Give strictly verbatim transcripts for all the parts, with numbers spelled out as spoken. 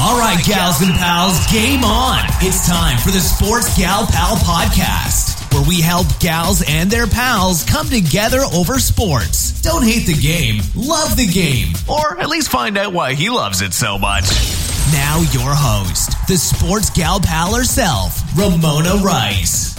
All right, gals and pals, game on. It's time for the Sports Gal Pal Podcast, where we help gals and their pals come together over sports. Don't hate the game, love the game, or at least find out why he loves it so much. Now your host, the Sports Gal Pal herself, Ramona Rice.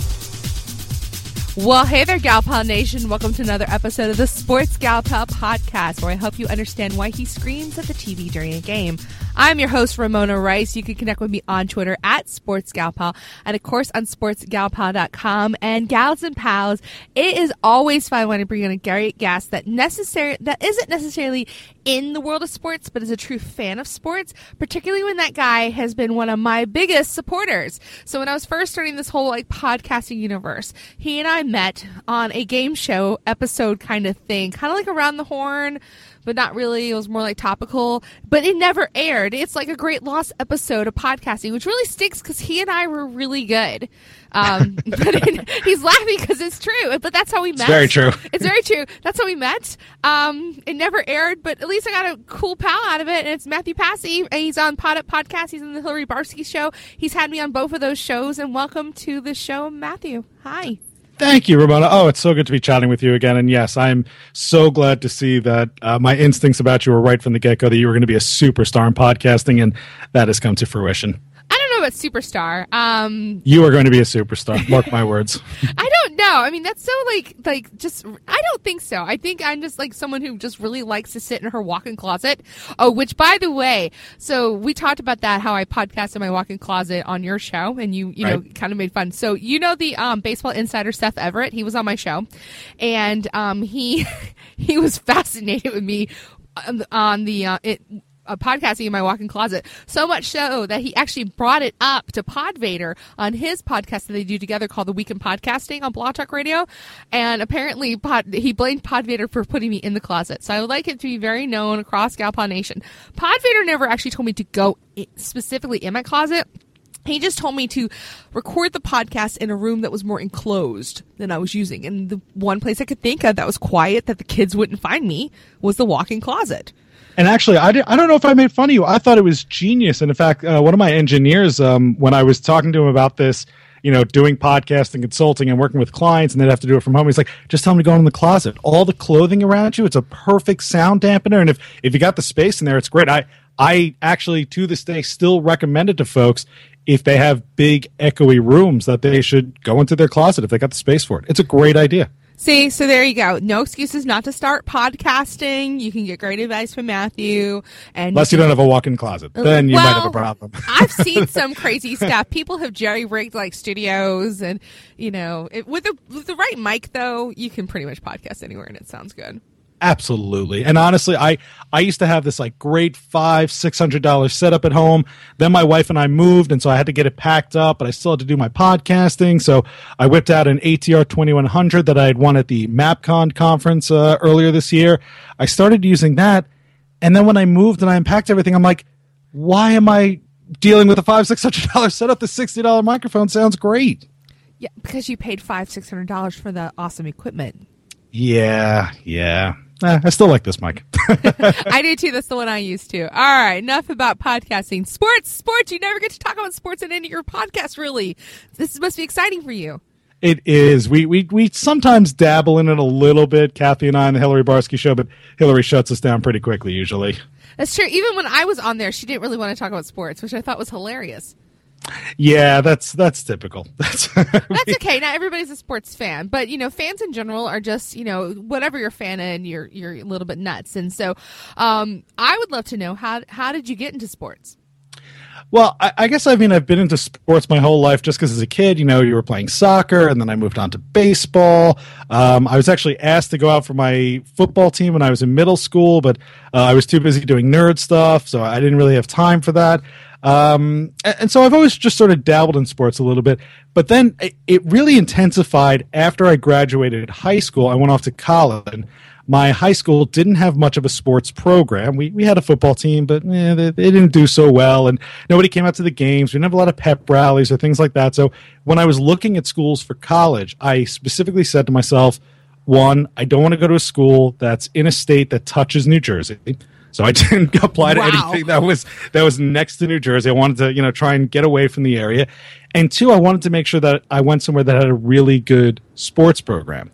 Well, hey there, Gal Pal Nation. Welcome to another episode of the Sports Gal Pal Podcast, where I help you understand why he screams at the T V during a game. I'm your host, Ramona Rice. You can connect with me on Twitter at SportsGalPal and, of course, on sports gal pal dot com. And gals and pals, it is always fun when I bring in a great guest that, necessary, that isn't necessarily in the world of sports, but is a true fan of sports, particularly when that guy has been one of my biggest supporters. So when I was first starting this whole like podcasting universe, he and I met on a game show episode kind of thing, kind of like Around the Horn, but not really. It was more like topical, but it never aired. It's like a great lost episode of podcasting, which really stinks because he and I were really good. Um, but it, he's laughing because it's true, but that's how we met. It's very true. It's very true. That's how we met. Um, it never aired, but at least I got a cool pal out of it, and it's Matthew Passy. He's on Pod Up Podcast. He's in the Hilarie Barsky Show. He's had me on both of those shows, and welcome to the show, Matthew. Hi. Thank you, Ramona. Oh, it's so good to be chatting with you again. And yes, I'm so glad to see that uh, my instincts about you were right from the get-go, that you were going to be a superstar in podcasting, and that has come to fruition. I don't know about superstar. Um, you are going to be a superstar. Mark my words. I don't know. I mean, that's so like, like just, I don't think so. I think I'm just like someone who just really likes to sit in her walk-in closet. Oh, which by the way, so we talked about that, how I podcast in my walk-in closet on your show, and you, you right. know, kind of made fun. So, you know, the um, baseball insider Seth Everett, he was on my show, and um, he, he was fascinated with me on, on the, uh, it, Uh, podcasting in my walk-in closet, so much so that he actually brought it up to Pod Vader on his podcast that they do together called The Week in Podcasting on Blog Talk Radio, and apparently Pod, he blamed Pod Vader for putting me in the closet. So I would like it to be very known across Galpal Nation. Pod Vader never actually told me to go in, specifically in my closet. He just told me to record the podcast in a room that was more enclosed than I was using, and the one place I could think of that was quiet, that the kids wouldn't find me, was the walk-in closet. And actually, I, did, I don't know if I made fun of you. I thought it was genius. And in fact, uh, one of my engineers, um, when I was talking to him about this, you know, doing podcasting, consulting, and working with clients, and they'd have to do it from home, he's like, just tell them to go in the closet. All the clothing around you, it's a perfect sound dampener. And if, if you got the space in there, it's great. I, I actually, to this day, still recommend it to folks. If they have big, echoey rooms, that they should go into their closet if they got the space for it. It's a great idea. See, so there you go. No excuses not to start podcasting. You can get great advice from Matthew. And unless you don't have a walk-in closet, then you well, might have a problem. I've seen some crazy stuff. People have jerry-rigged like studios, and you know, it, with, a, with the right mic though, you can pretty much podcast anywhere, and it sounds good. Absolutely. And honestly, I, I used to have this like great five, six hundred dollar setup at home. Then my wife and I moved, and so I had to get it packed up, but I still had to do my podcasting. So I whipped out an A T R twenty-one hundred that I had won at the MapCon conference uh, earlier this year. I started using that. And then when I moved and I unpacked everything, I'm like, why am I dealing with a five, six hundred dollar setup? The sixty dollar microphone sounds great. Yeah, because you paid five, six hundred dollars for the awesome equipment. Yeah, yeah. Uh, I still like this mic. I do too. That's the one I used to. All right. Enough about podcasting. Sports, sports. You never get to talk about sports in any of your podcasts, really. This must be exciting for you. It is. We we we sometimes dabble in it a little bit, Kathy and I on the Hilarie Barsky Show, but Hilarie shuts us down pretty quickly usually. That's true. Even when I was on there, she didn't really want to talk about sports, which I thought was hilarious. Yeah, that's that's typical. That's, that's okay. Not everybody's a sports fan, but you know, fans in general are just, you know, whatever you're a fan in, you're you're a little bit nuts. And so, um, I would love to know how how did you get into sports? Well, I, I guess I mean I've been into sports my whole life, just because as a kid, you know, you were playing soccer, and then I moved on to baseball. Um, I was actually asked to go out for my football team when I was in middle school, but uh, I was too busy doing nerd stuff, so I didn't really have time for that. Um, and so I've always just sort of dabbled in sports a little bit, but then it really intensified after I graduated high school. I went off to college, and my high school didn't have much of a sports program. We we had a football team, but eh, they, they didn't do so well, and nobody came out to the games. We didn't have a lot of pep rallies or things like that. So when I was looking at schools for college, I specifically said to myself, one, I don't want to go to a school that's in a state that touches New Jersey. So I didn't apply to wow. anything that was that was next to New Jersey. I wanted to, you know, try and get away from the area. And two, I wanted to make sure that I went somewhere that had a really good sports program.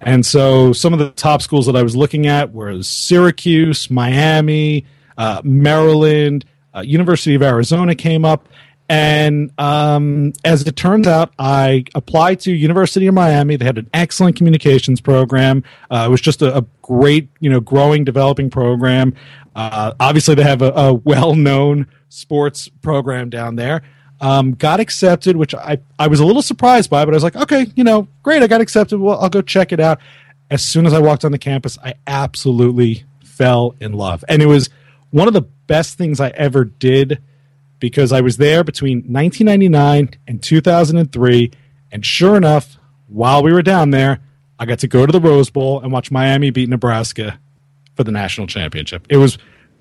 And so some of the top schools that I was looking at were Syracuse, Miami, uh, Maryland, uh, University of Arizona came up. And um, as it turns out, I applied to University of Miami. They had an excellent communications program. Uh, it was just a, a great, you know, growing, developing program. Uh, obviously, they have a, a well-known sports program down there. Um, got accepted, which I, I was a little surprised by, but I was like, okay, you know, great, I got accepted. Well, I'll go check it out. As soon as I walked on the campus, I absolutely fell in love. And it was one of the best things I ever did, because I was there between nineteen ninety-nine and two thousand three, and sure enough, while we were down there, I got to go to the Rose Bowl and watch Miami beat Nebraska for the national championship. It was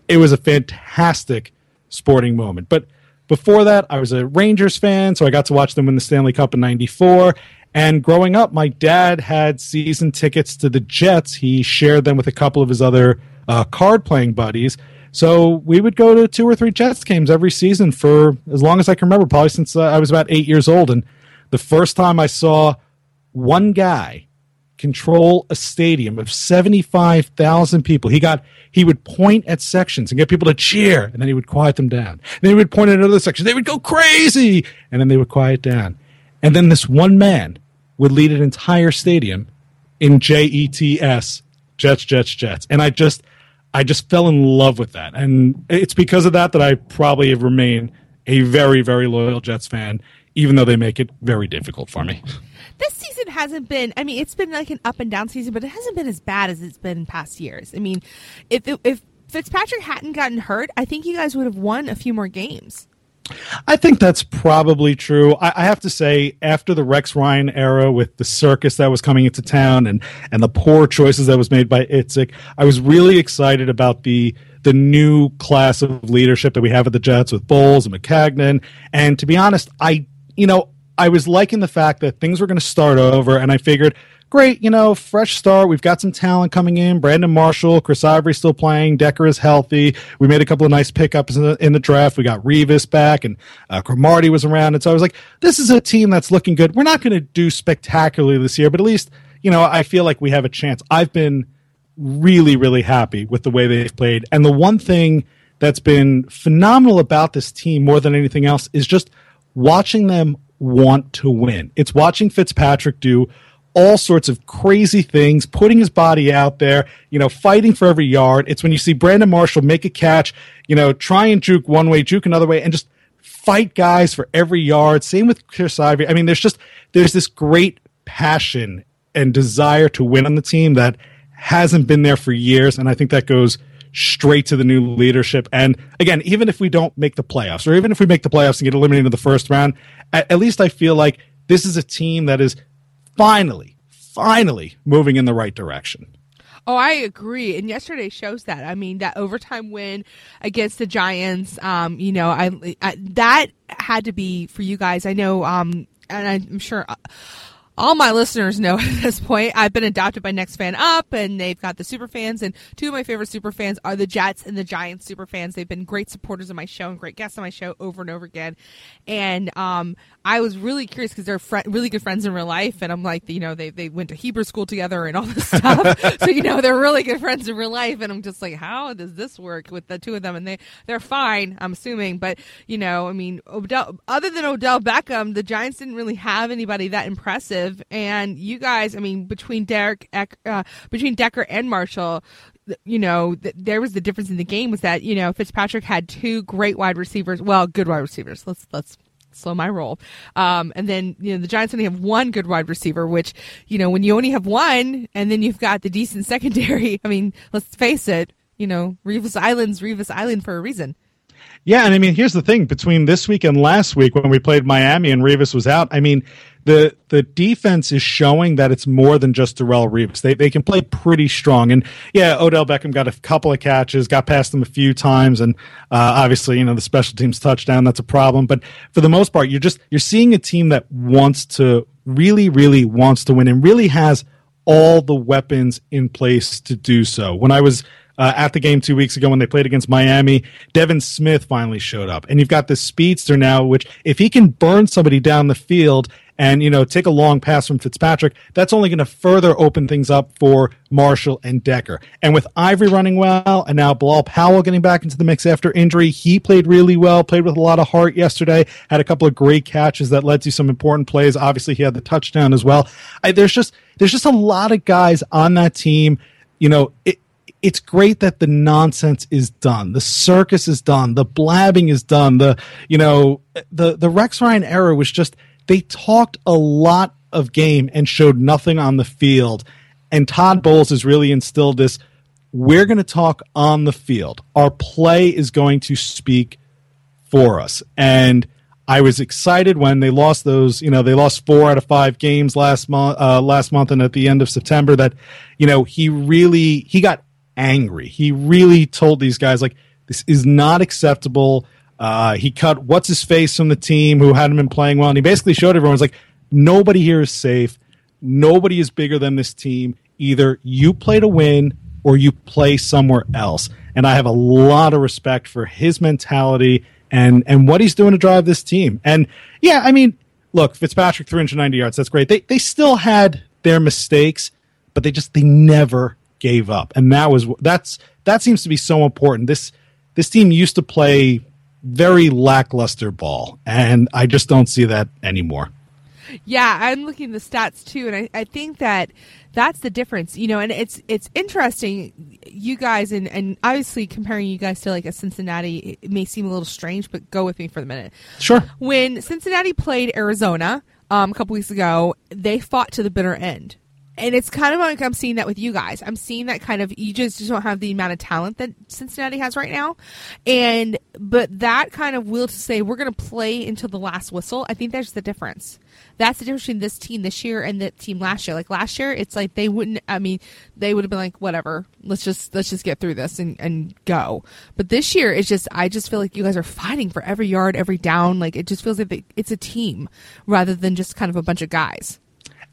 it was a fantastic sporting moment. But before that, I was a Rangers fan, so I got to watch them win the Stanley Cup in ninety-four. And growing up, my dad had season tickets to the Jets. He shared them with a couple of his other uh, card-playing buddies. So we would go to two or three Jets games every season for as long as I can remember, probably since uh, I was about eight years old. And the first time I saw one guy control a stadium of seventy-five thousand people, he got he would point at sections and get people to cheer, and then he would quiet them down. And then he would point at another section. They would go crazy, and then they would quiet down. And then this one man would lead an entire stadium in J E T S, Jets, Jets, Jets. And I just... I just fell in love with that, and it's because of that that I probably have remained a very, very loyal Jets fan, even though they make it very difficult for me. This season hasn't been, I mean, it's been like an up and down season, but it hasn't been as bad as it's been in past years. I mean, if, if Fitzpatrick hadn't gotten hurt, I think you guys would have won a few more games. I think that's probably true. I, I have to say, after the Rex Ryan era with the circus that was coming into town and, and the poor choices that was made by Itzik, I was really excited about the the new class of leadership that we have at the Jets with Bowles and McCagnon. And to be honest, I you know I was liking the fact that things were going to start over, and I figured, great, you know, fresh start. We've got some talent coming in. Brandon Marshall, Chris Ivory still playing. Decker is healthy. We made a couple of nice pickups in the, in the draft. We got Revis back, and uh, Cromartie was around. And so I was like, this is a team that's looking good. We're not going to do spectacularly this year, but at least, you know, I feel like we have a chance. I've been really, really happy with the way they've played. And the one thing that's been phenomenal about this team more than anything else is just watching them want to win. It's watching Fitzpatrick do all sorts of crazy things, putting his body out there, you know, fighting for every yard. It's when you see Brandon Marshall make a catch, you know, try and juke one way, juke another way, and just fight guys for every yard. Same with Chris Ivory. I mean, there's just, there's this great passion and desire to win on the team that hasn't been there for years, and I think that goes straight to the new leadership. And again, even if we don't make the playoffs, or even if we make the playoffs and get eliminated in the first round, at, at least I feel like this is a team that is Finally, finally moving in the right direction. Oh, I agree. And yesterday shows that. I mean, that overtime win against the Giants, um, you know, I, I that had to be for you guys. I know, um, and I'm sure all my listeners know at this point, I've been adopted by Next Fan Up, and they've got the super fans. And two of my favorite super fans are the Jets and the Giants super fans. They've been great supporters of my show and great guests on my show over and over again. And um, I was really curious because they're fr- really good friends in real life. And I'm like, you know, they they went to Hebrew school together and all this stuff. So, you know, they're really good friends in real life. And I'm just like, how does this work with the two of them? And they, they're fine, I'm assuming. But, you know, I mean, Odell, other than Odell Beckham, the Giants didn't really have anybody that impressive. And you guys, I mean, between Derek, uh, between Decker and Marshall, you know, th- there was the difference in the game was that, you know, Fitzpatrick had two great wide receivers. Well, good wide receivers. Let's, let's. slow my roll. Um, and then, you know, the Giants only have one good wide receiver, which, you know, when you only have one and then you've got the decent secondary, I mean, let's face it, you know, Revis Island's Revis Island for a reason. Yeah. And I mean, here's the thing, between this week and last week when we played Miami and Revis was out, I mean, the, the defense is showing that it's more than just Darrell Revis. They they can play pretty strong. And yeah, Odell Beckham got a couple of catches, got past them a few times. And uh, obviously, you know, the special teams touchdown, that's a problem. But for the most part, you're just, you're seeing a team that wants to really, really wants to win and really has all the weapons in place to do so. When I was uh, at the game two weeks ago when they played against Miami. Devin Smith finally showed up, and you've got the speedster now, which if he can burn somebody down the field and, you know, take a long pass from Fitzpatrick, that's only going to further open things up for Marshall and Decker. And with Ivory running well, and now Bilal Powell getting back into the mix after injury, he played really well, played with a lot of heart yesterday, had a couple of great catches that led to some important plays. Obviously, he had the touchdown as well. I, there's just there's just a lot of guys on that team. You know, it, it's great that the nonsense is done. The circus is done. The blabbing is done. The, you know, the, the Rex Ryan era was just... they talked a lot of game and showed nothing on the field. And Todd Bowles has really instilled this: we're going to talk on the field. Our play is going to speak for us. And I was excited when they lost those, you know, they lost four out of five games last month, uh, last month. And at the end of September, that, you know, he really, he got angry. He really told these guys, like, this is not acceptable. Uh, he cut what's-his-face from the team who hadn't been playing well, and he basically showed everyone, was like, nobody here is safe. Nobody is bigger than this team. Either you play to win or you play somewhere else. And I have a lot of respect for his mentality and, and what he's doing to drive this team. And, yeah, I mean, look, Fitzpatrick, three hundred ninety yards, that's great. They they still had their mistakes, but they just they never gave up. And that was that's that seems to be so important. This This team used to play very lackluster ball, and I just don't see that anymore. Yeah, I'm looking at the stats too, and I, I think that that's the difference, you know. And it's it's interesting, you guys, and, and obviously comparing you guys to like a Cincinnati, it may seem a little strange, but go with me for the minute. Sure. When Cincinnati played Arizona um, a couple weeks ago, they fought to the bitter end. And it's kind of like I'm seeing that with you guys. I'm seeing that kind of, you just, just don't have the amount of talent that Cincinnati has right now. And, but that kind of will to say, we're going to play until the last whistle. I think that's the difference. That's the difference between this team this year and the team last year. Like last year, it's like they wouldn't, I mean, they would have been like, whatever, let's just, let's just get through this and, and go. But this year, it's just, I just feel like you guys are fighting for every yard, every down. Like it just feels like they, it's a team rather than just kind of a bunch of guys.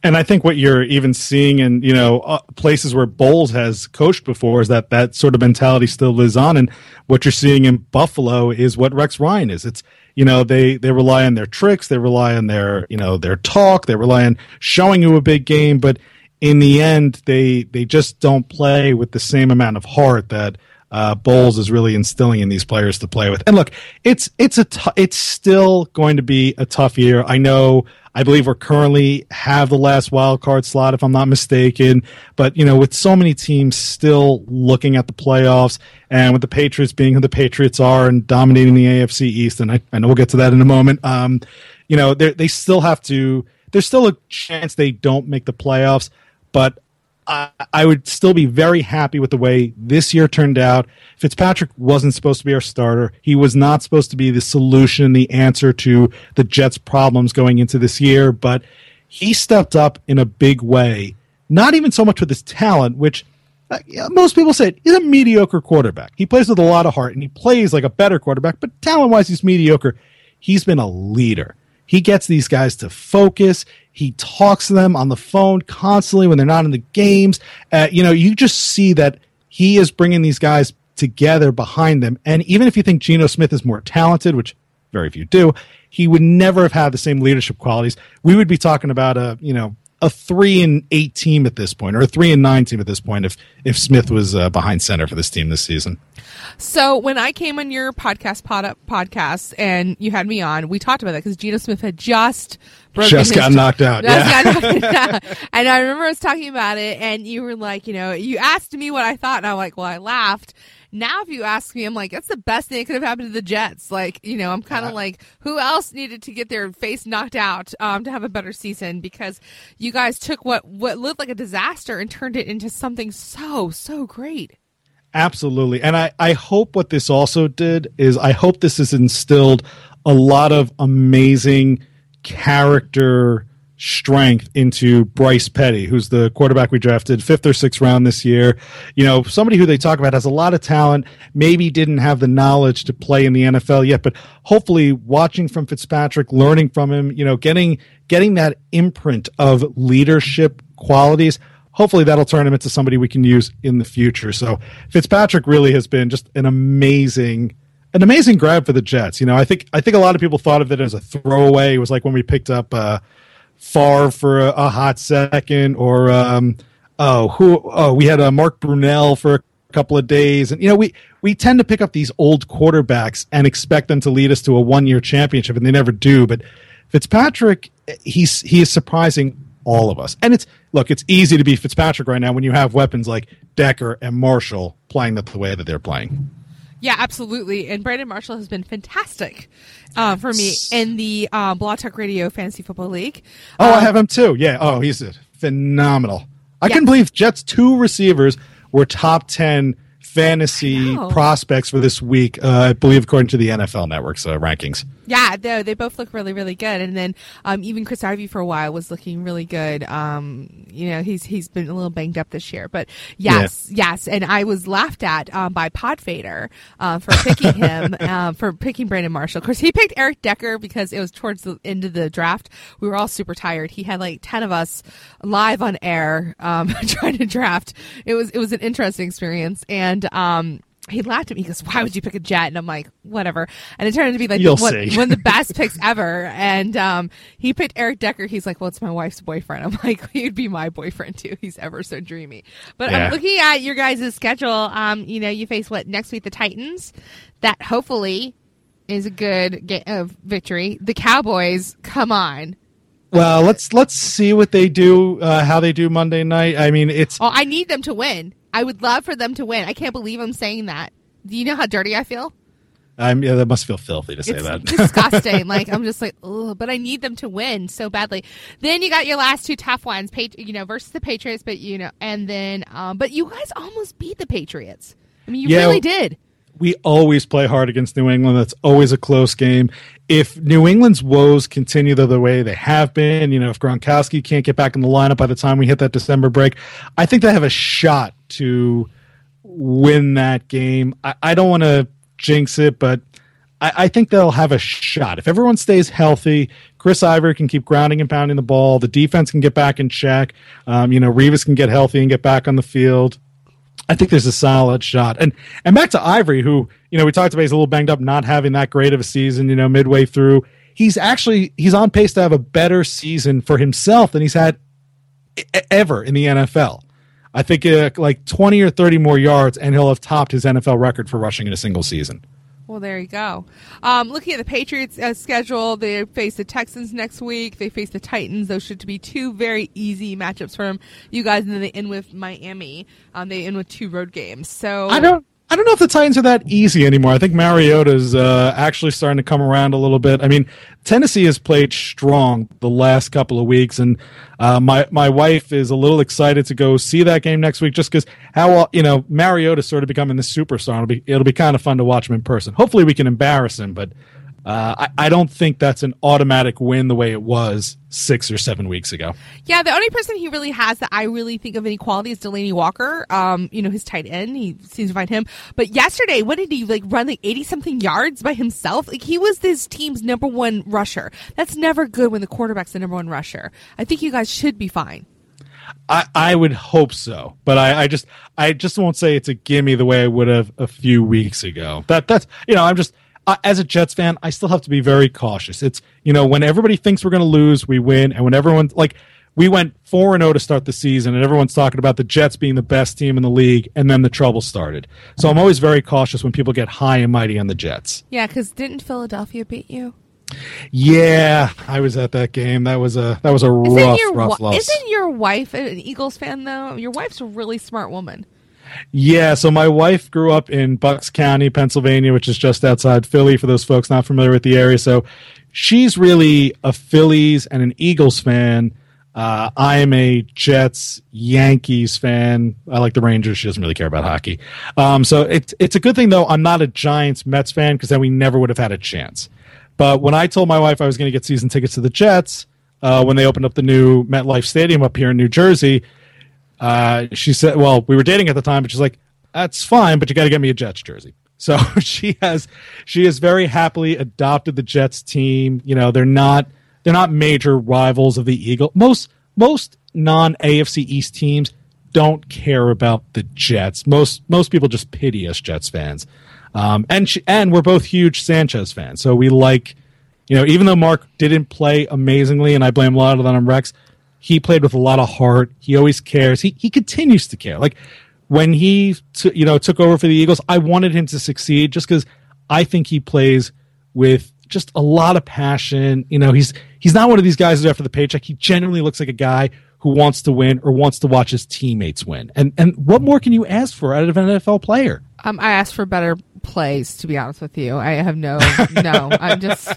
And I think what you're even seeing in, you know, uh, places where Bowles has coached before is that that sort of mentality still lives on. And what you're seeing in Buffalo is what Rex Ryan is. It's, you know, they, they rely on their tricks. They rely on their, you know, their talk. They rely on showing you a big game. But in the end, they, they just don't play with the same amount of heart that uh, Bowles is really instilling in these players to play with. And look, it's, it's a, t- it's still going to be a tough year. I know, I believe we're currently have the last wild card slot, if I'm not mistaken. But, you know, with so many teams still looking at the playoffs and with the Patriots being who the Patriots are and dominating the A F C East, and I, I know we'll get to that in a moment, um, you know, they still have to – there's still a chance they don't make the playoffs. But I, I would still be very happy with the way this year turned out. Fitzpatrick wasn't supposed to be our starter. He was not supposed to be the solution, the answer to the Jets' problems going into this year, but he stepped up in a big way, not even so much with his talent, which uh, most people say he's a mediocre quarterback. He plays with a lot of heart, and he plays like a better quarterback, but talent-wise, he's mediocre. He's been a leader. He gets these guys to focus. He talks to them on the phone constantly when they're not in the games. Uh, you know, you just see that he is bringing these guys together behind them. And even if you think Geno Smith is more talented, which very few do, he would never have had the same leadership qualities. We would be talking about a, you know, a three and eight team at this point, or a three and nine team at this point, if if Smith was uh, behind center for this team this season. So when I came on your podcast, Pod Up Podcast, and you had me on, we talked about that because Geno Smith had just broken just his got t- knocked out. Yeah. Got knocked out. And I remember I was talking about it, and you were like, you know, you asked me what I thought, and I'm like, well, I laughed. Now, if you ask me, I'm like, that's the best thing that could have happened to the Jets. Like, you know, I'm kind of like, who else needed to get their face knocked out um, to have a better season? Because you guys took what, what looked like a disaster and turned it into something so, so great. Absolutely. And I, I hope what this also did is I hope this has instilled a lot of amazing character strength into Bryce Petty, who's the quarterback we drafted fifth or sixth round this year. You know, somebody who they talk about has a lot of talent, maybe didn't have the knowledge to play in the N F L yet, but hopefully watching from Fitzpatrick, learning from him, you know, getting getting that imprint of leadership qualities, hopefully that'll turn him into somebody we can use in the future. So Fitzpatrick really has been just an amazing, an amazing grab for the Jets. You know, I think I think a lot of people thought of it as a throwaway. It was like when we picked up uh, Favre for a, a hot second, or um, oh, who oh we had a uh, Mark Brunell for a couple of days, and you know we we tend to pick up these old quarterbacks and expect them to lead us to a one-year championship, and they never do. But Fitzpatrick, he's he is surprising all of us. And it's look, it's easy to be Fitzpatrick right now when you have weapons like Decker and Marshall playing the way that they're playing. Yeah, absolutely. And Brandon Marshall has been fantastic uh, for me in the uh, Blog Talk Radio Fantasy Football League. Oh, um, I have him too. Yeah. Oh, he's a phenomenal. I yeah. couldn't believe Jets' two receivers were top ten fantasy prospects for this week, uh, I believe, according to the N F L Network's uh, rankings. Yeah, they, they both look really, really good. And then um, even Chris Ivory for a while was looking really good. Um, you know, he's he's been a little banged up this year. But yes, yeah. yes. And I was laughed at um, by Pod Vader uh, for picking him, uh, for picking Brandon Marshall. Of course, he picked Eric Decker because it was towards the end of the draft. We were all super tired. He had like ten of us live on air um, trying to draft. It was, it was an interesting experience. And And um, he laughed at me. He goes, "Why would you pick a Jet?" And I'm like, "Whatever." And it turned out to be like one, one of the best picks ever. And um, he picked Eric Decker. He's like, "Well, it's my wife's boyfriend." I'm like, "He'd be my boyfriend too. He's ever so dreamy." But yeah. I'm looking at your guys' schedule. Um, you know, you face what next week? The Titans. That hopefully is a good game of victory. The Cowboys. Come on. Well, let's let's see what they do. Uh, how they do Monday night. I mean, it's. Oh, I need them to win. I would love for them to win. I can't believe I'm saying that. Do you know how dirty I feel? Um, yeah, that must feel filthy to say it's that. Disgusting. Like I'm just like, ugh, but I need them to win so badly. Then you got your last two tough ones, Patri- you know, versus the Patriots. But you know, and then, um, but you guys almost beat the Patriots. I mean, you yeah, really did. We always play hard against New England. That's always a close game. If New England's woes continue the, the way they have been, you know, if Gronkowski can't get back in the lineup by the time we hit that December break, I think they have a shot to win that game. I, I don't want to jinx it, but I, I think they'll have a shot. If everyone stays healthy, Chris Ivory can keep grounding and pounding the ball. The defense can get back in check. Um, you know, Revis can get healthy and get back on the field. I think there's a solid shot. And and back to Ivory, who, you know, we talked about he's a little banged up, not having that great of a season, you know, midway through. He's actually, he's on pace to have a better season for himself than he's had ever in the N F L. I think uh, like twenty or thirty more yards, and he'll have topped his N F L record for rushing in a single season. Well, there you go. Um, looking at the Patriots' uh, schedule, they face the Texans next week. They face the Titans. Those should be two very easy matchups for them. You guys, and then they end with Miami. Um, they end with two road games. So I don't, I don't know if the Titans are that easy anymore. I think Mariota's uh, actually starting to come around a little bit. I mean, Tennessee has played strong the last couple of weeks, and uh, my my wife is a little excited to go see that game next week, just because how you know Mariota's sort of becoming the superstar. It'll be it'll be kind of fun to watch him in person. Hopefully, we can embarrass him, but uh, I I don't think that's an automatic win the way it was six or seven weeks ago. Yeah, the only person he really has that I really think of any quality is Delaney Walker. Um, you know, his tight end, he seems to find him. But yesterday, what did he like run like eighty something yards by himself? Like he was this team's number one rusher. That's never good when the quarterback's the number one rusher. I think you guys should be fine. I, I would hope so, but I, I just I just won't say it's a gimme the way I would have a few weeks ago. That that's you know I'm just. Uh, as a Jets fan, I still have to be very cautious. It's, you know, when everybody thinks we're going to lose, we win. And when everyone, like, we went four and oh to start the season, and everyone's talking about the Jets being the best team in the league, and then the trouble started. So I'm always very cautious when people get high and mighty on the Jets. Yeah, because didn't Philadelphia beat you? Yeah, I was at that game. That was a that was a rough, your, rough loss. Isn't your wife an Eagles fan, though? Your wife's a really smart woman. Yeah, so my wife grew up in Bucks County, Pennsylvania, which is just outside Philly, for those folks not familiar with the area. So she's really a Phillies and an Eagles fan. Uh, I am a Jets, Yankees fan. I like the Rangers. She doesn't really care about hockey. Um, so it's, it's a good thing, though, I'm not a Giants, Mets fan, because then we never would have had a chance. But when I told my wife I was going to get season tickets to the Jets, uh, when they opened up the new MetLife Stadium up here in New Jersey, Uh, she said, well, we were dating at the time, but she's like, that's fine, but you got to get me a Jets jersey. So she has, she has very happily adopted the Jets team. You know, they're not, they're not major rivals of the Eagles. Most, most non A F C East teams don't care about the Jets. Most most people just pity us Jets fans. Um, and she, and we're both huge Sanchez fans, so we like, you know, even though Mark didn't play amazingly, and I blame a lot of that on Rex, he played with a lot of heart. He always cares. He he continues to care. Like when he t- you know took over for the Eagles, I wanted him to succeed just because I think he plays with just a lot of passion. You know, he's he's not one of these guys who's after the paycheck. He genuinely looks like a guy who wants to win or wants to watch his teammates win. And and what more can you ask for out of an N F L player? Um, I asked for better plays, to be honest with you. I have no, no. I'm just,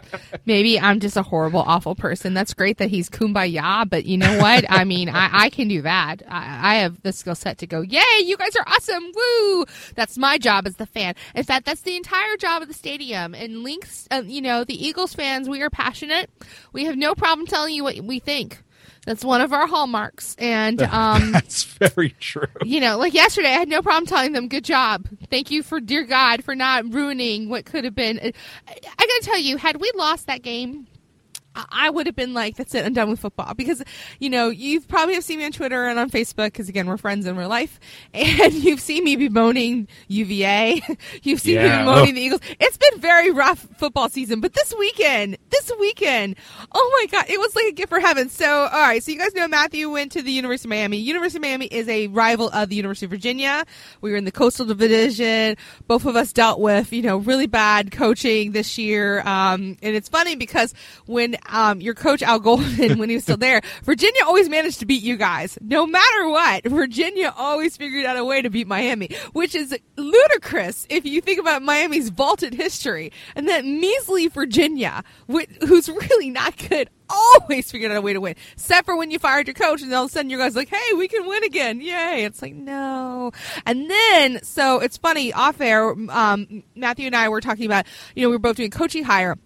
maybe I'm just a horrible, awful person. That's great that he's kumbaya, but you know what? I mean, I, I can do that. I, I have the skill set to go, yay, you guys are awesome, woo! That's my job as the fan. In fact, that's the entire job of the stadium. And Lynx, uh, you know, the Eagles fans, we are passionate. We have no problem telling you what we think. That's one of our hallmarks. And um, that's very true. You know, like yesterday, I had no problem telling them, good job. Thank you for, dear God, for not ruining what could have been. I, I got to tell you, had we lost that game, I would have been like, that's it, I'm done with football. Because, you know, you probably have seen me on Twitter and on Facebook, because, again, we're friends in real life. And you've seen me bemoaning U V A. You've seen yeah. me bemoaning oh. the Eagles. It's been very rough football season. But this weekend, this weekend, oh, my God, it was like a gift for heaven. So, all right, so you guys know Matthew went to the University of Miami. University of Miami is a rival of the University of Virginia. We were in the Coastal Division. Both of us dealt with, you know, really bad coaching this year. Um, and it's funny because when Um, your coach, Al Golden, when he was still there, Virginia always managed to beat you guys. No matter what, Virginia always figured out a way to beat Miami, which is ludicrous if you think about Miami's vaulted history. And that measly Virginia, who's really not good, always figured out a way to win, except for when you fired your coach and all of a sudden your guys like, hey, we can win again, yay. It's like, no. And then, so it's funny, off air, um, Matthew and I were talking about, you know, we were both doing coaching hire.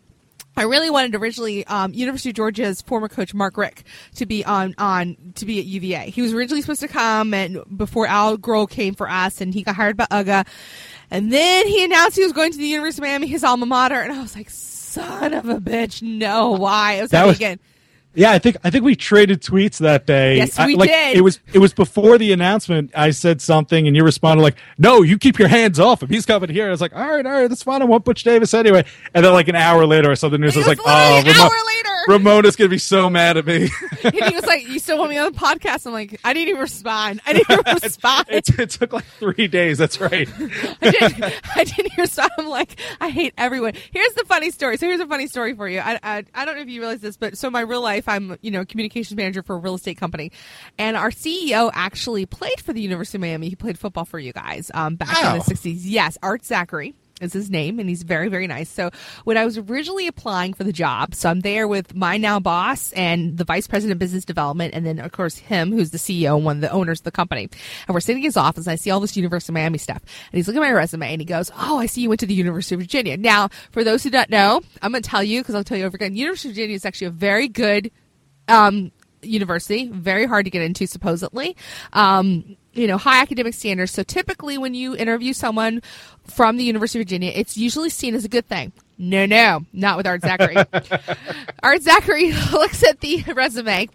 I really wanted originally um, University of Georgia's former coach Mark Richt to be on, on to be at U V A. He was originally supposed to come, and before Al Grohl came for us, and he got hired by U G A. And then he announced he was going to the University of Miami, his alma mater, and I was like, "Son of a bitch, no! Why?" It was that, that was, weekend. Yeah, I think I think we traded tweets that day. Yes, we I, like, did. It was it was before the announcement. I said something, and you responded like, "No, you keep your hands off him. He's coming here." And I was like, "All right, all right, that's fine. I want Butch Davis anyway." And then like an hour later or something, news was, was like, "Oh, an Ramo- hour later, Ramona's gonna be so mad at me." And he was like, "You still want me on the podcast?" I'm like, "I didn't even respond. I didn't even respond." it, it, it took like three days. That's right. I didn't. I didn't respond. I'm like, I hate everyone. Here's the funny story. So here's a funny story for you. I I, I don't know if you realize this, but so my real life. I'm, you know, communications manager for a real estate company, and our C E O actually played for the University of Miami. He played football for you guys um, back oh. in the sixties. Yes, Art Zachary is his name, and he's very, very nice. So when I was originally applying for the job, so I'm there with my now boss and the vice president of business development, and then, of course, him, who's the C E O and one of the owners of the company. And we're sitting in his office, and I see all this University of Miami stuff. And he's looking at my resume, and he goes, oh, I see you went to the University of Virginia. Now, for those who don't know, I'm going to tell you, because I'll tell you over again, University of Virginia is actually a very good um, university, very hard to get into, supposedly. Um you know, high academic standards. So typically when you interview someone from the University of Virginia, it's usually seen as a good thing. No, no, not with Art Zachary. Art Zachary looks at the resume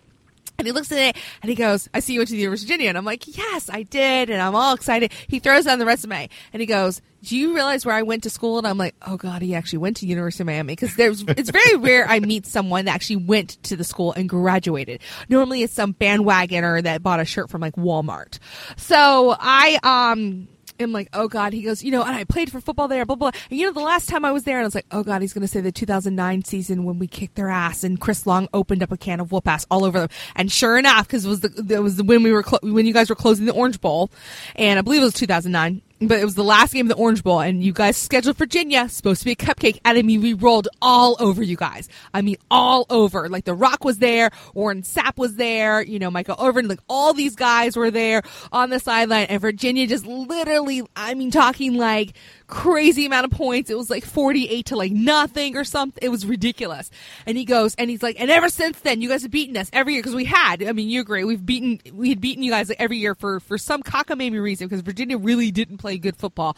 and he looks at it and he goes, I see you went to the University of Virginia. And I'm like, yes, I did. And I'm all excited. He throws down the resume and he goes, do you realize where I went to school? And I'm like, oh, God, he actually went to University of Miami. Because there's it's very rare I meet someone that actually went to the school and graduated. Normally it's some bandwagoner that bought a shirt from, like, Walmart. So I um am like, oh, God. He goes, you know, and I played for football there, blah, blah. And, you know, the last time I was there, and I was like, oh, God, he's going to say the two thousand nine season when we kicked their ass and Chris Long opened up a can of whoop-ass all over them. And sure enough, because it was, the, it was when we were clo- when you guys were closing the Orange Bowl, and I believe it was two thousand nine. But it was the last game of the Orange Bowl, and you guys scheduled Virginia, supposed to be a cupcake, and I mean, we rolled all over you guys. I mean, all over. Like, The Rock was there, Warren Sapp was there, you know, Michael Irvin, like, all these guys were there on the sideline, and Virginia just literally, I mean, talking, like, crazy amount of points. It was, like, forty-eight to, like, nothing or something. It was ridiculous. And he goes, and he's like, and ever since then, you guys have beaten us every year, because we had, I mean, you agree, we've beaten, we had beaten you guys like, every year for, for some cockamamie reason, because Virginia really didn't play good football.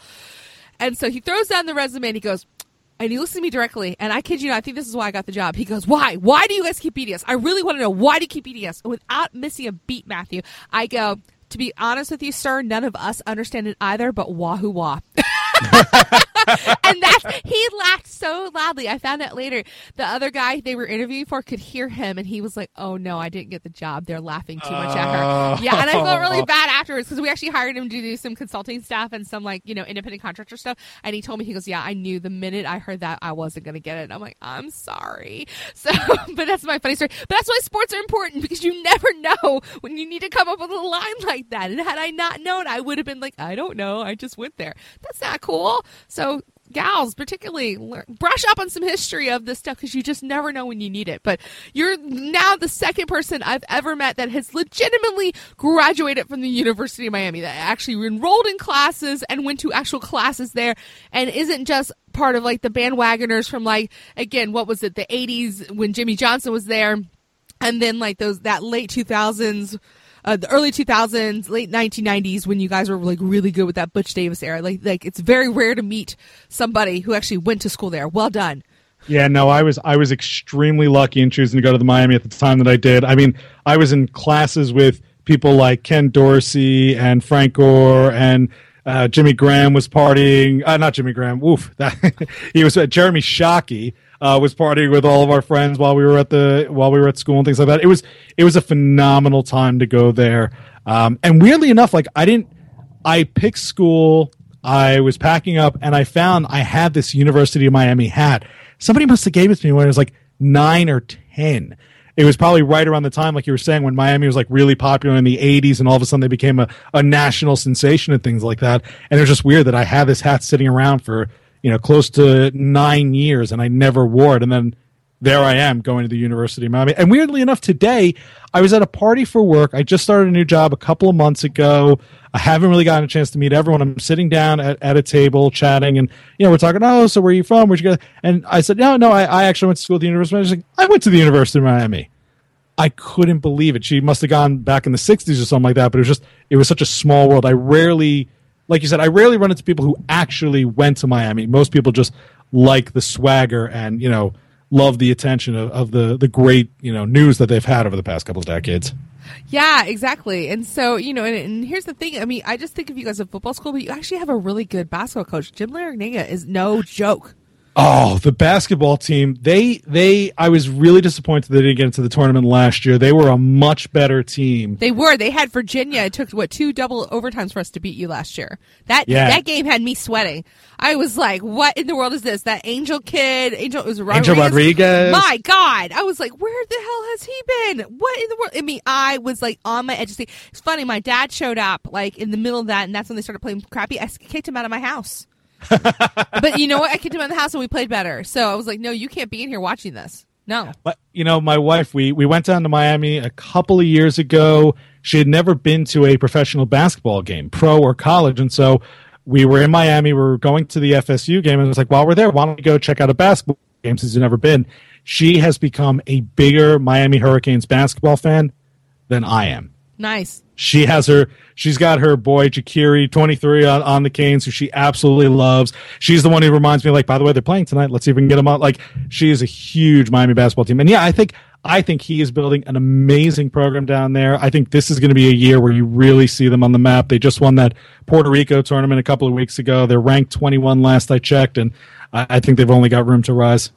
And so he throws down the resume and he goes, and he looks at me directly, and I kid you not, I think this is why I got the job. He goes, why? Why do you guys keep beating us? I really want to know, why do you keep beating us? And without missing a beat, Matthew, I go, to be honest with you, sir, none of us understand it either, but wahoo wah. And that's, he laughed so loudly. I found out later the other guy they were interviewing for could hear him, and he was like, oh no, I didn't get the job. They're laughing too much at her. Yeah, and I felt really bad afterwards because we actually hired him to do some consulting stuff and some, like, you know, independent contractor stuff. And he told me, he goes, yeah, I knew the minute I heard that I wasn't going to get it. And I'm like, I'm sorry. So, but that's my funny story. But that's why sports are important, because you never know when you need to come up with a line like that. And had I not known, I would have been like, I don't know. I just went there. That's not cool. So gals, particularly, learn, brush up on some history of this stuff, because you just never know when you need it. But you're now the second person I've ever met that has legitimately graduated from the University of Miami, that actually enrolled in classes and went to actual classes there, and isn't just part of, like, the bandwagoners from, like, again, what was it, the eighties when Jimmy Johnson was there, and then, like, those that late two thousands. Uh, the early two thousands, late nineteen nineties, when you guys were, like, really good with that Butch Davis era. Like, like it's very rare to meet somebody who actually went to school there. Well done. Yeah, no, I was I was extremely lucky in choosing to go to the Miami at the time that I did. I mean, I was in classes with people like Ken Dorsey and Frank Gore, and uh, Jimmy Graham was partying. Uh, not Jimmy Graham. Oof. That, he was uh, Jeremy Shockey. Uh, was partying with all of our friends while we were at the while we were at school and things like that. It was it was a phenomenal time to go there. Um, and weirdly enough, like I didn't, I picked school. I was packing up, and I found I had this University of Miami hat. Somebody must have gave it to me when I was like nine or ten. It was probably right around the time, like you were saying, when Miami was like really popular in the eighties, and all of a sudden they became a, a national sensation and things like that. And it was just weird that I had this hat sitting around for, you know, close to nine years, and I never wore it. And then there I am going to the University of Miami. And weirdly enough, today I was at a party for work. I just started a new job a couple of months ago. I haven't really gotten a chance to meet everyone. I'm sitting down at, at a table chatting, and, you know, we're talking, oh, so where are you from? Where'd you go? And I said, no, no, I, I actually went to school at the University of Miami. I went to the University of Miami. I couldn't believe it. She must have gone back in the sixties or something like that, but it was just, it was such a small world. I rarely... Like you said, I rarely run into people who actually went to Miami. Most people just like the swagger and, you know, love the attention of, of the, the great, you know, news that they've had over the past couple of decades. Yeah, exactly. And so, you know, and, and here's the thing. I mean, I just think of you guys as football school, but you actually have a really good basketball coach. Jim Larranaga is no joke. Oh, the basketball team. They, they, I was really disappointed they didn't get into the tournament last year. They were a much better team. They were. They had Virginia. It took, what, two double overtimes for us to beat you last year. That yeah. that game had me sweating. I was like, what in the world is this? That Angel kid, Angel, it was Rodriguez. Angel Rodriguez. My God. I was like, where the hell has he been? What in the world? I mean, I was like on my edge. It's funny. My dad showed up like in the middle of that, and that's when they started playing crappy. I kicked him out of my house. But you know what? I kicked him out of the house and we played better. So I was like, no, you can't be in here watching this. No. But, you know, my wife, we, we went down to Miami a couple of years ago. She had never been to a professional basketball game, pro or college. And so we were in Miami. We were going to the F S U game. And it was like, while we're there, why don't we go check out a basketball game since you've never been? She has become a bigger Miami Hurricanes basketball fan than I am. Nice. She has her, she's got her boy, Jakiri, twenty-three, on, on the Canes, who she absolutely loves. She's the one who reminds me, like, by the way, they're playing tonight. Let's see if we can get them out. Like, she is a huge Miami basketball team. And yeah, I think, I think he is building an amazing program down there. I think this is going to be a year where you really see them on the map. They just won that Puerto Rico tournament a couple of weeks ago. They're ranked twenty-one last I checked, and I, I think they've only got room to rise.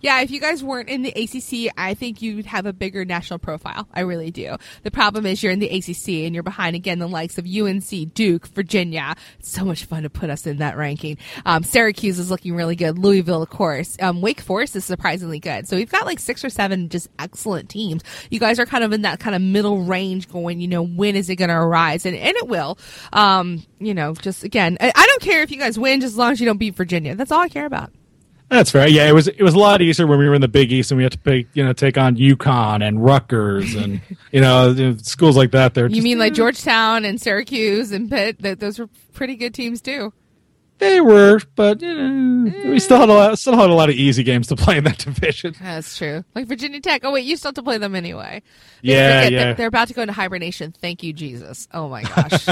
Yeah, if you guys weren't in the A C C, I think you'd have a bigger national profile. I really do. The problem is you're in the A C C and you're behind, again, the likes of U N C, Duke, Virginia. It's so much fun to put us in that ranking. Um, Syracuse is looking really good. Louisville, of course. Um, Wake Forest is surprisingly good. So we've got like six or seven just excellent teams. You guys are kind of in that kind of middle range going, you know, when is it going to arise? And, and it will. Um, you know, just again, I, I don't care if you guys win just as long as you don't beat Virginia. That's all I care about. That's right. Yeah, it was it was a lot easier when we were in the Big East and we had to pick, you know, take on UConn and Rutgers and you know schools like that. There, you just, mean like Georgetown and Syracuse and Pitt? That those were pretty good teams too. They were, but you know, eh. we still had a lot, still had a lot of easy games to play in that division. That's true. Like Virginia Tech. Oh wait, you still have to play them anyway. They yeah, forget yeah. They're about to go into hibernation. Thank you, Jesus. Oh my gosh.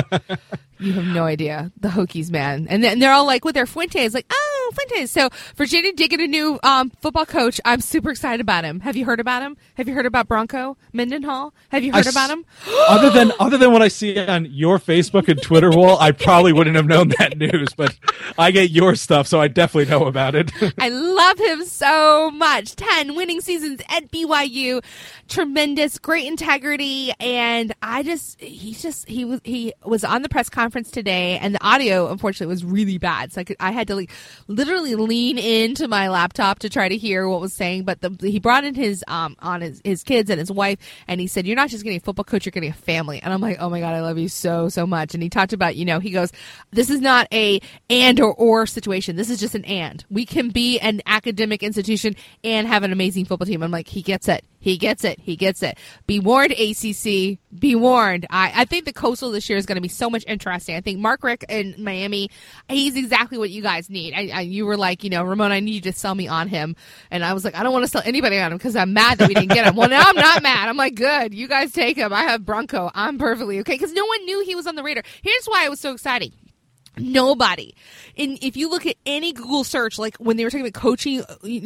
You have no idea. The Hokies, man. And then they're all like with their Fuentes, like, oh, Fuentes. So Virginia did get a new um, football coach. I'm super excited about him. Have you heard about him? Have you heard about Bronco Mendenhall? Have you heard I about s- him? other than other than what I see on your Facebook and Twitter wall, I probably wouldn't have known that news, but I get your stuff, so I definitely know about it. I love him so much. Ten winning seasons at B Y U. Tremendous, great integrity, and I just he's just he was he was on the press conference conference today, and the audio unfortunately was really bad, so I, could, I had to like, literally lean into my laptop to try to hear what was saying. But the, he brought in his um on his, his kids and his wife, and he said, "You're not just getting a football coach, you're getting a family." And I'm like, "Oh my God, I love you so so much." And he talked about, you know, he goes, "This is not a and or or situation. This is just an and. We can be an academic institution and have an amazing football team." I'm like, "He gets it. He gets it. He gets it." Be warned, A C C. Be warned. I, I think the Coastal this year is going to be so much interesting. I think Mark Richt in Miami, he's exactly what you guys need. I, I, you were like, you know, Ramona, I need you to sell me on him. And I was like, I don't want to sell anybody on him because I'm mad that we didn't get him. Well, now I'm not mad. I'm like, good. You guys take him. I have Bronco. I'm perfectly okay because no one knew he was on the radar. Here's why it was so exciting. Nobody. And if you look at any Google search, like when they were talking about coaching,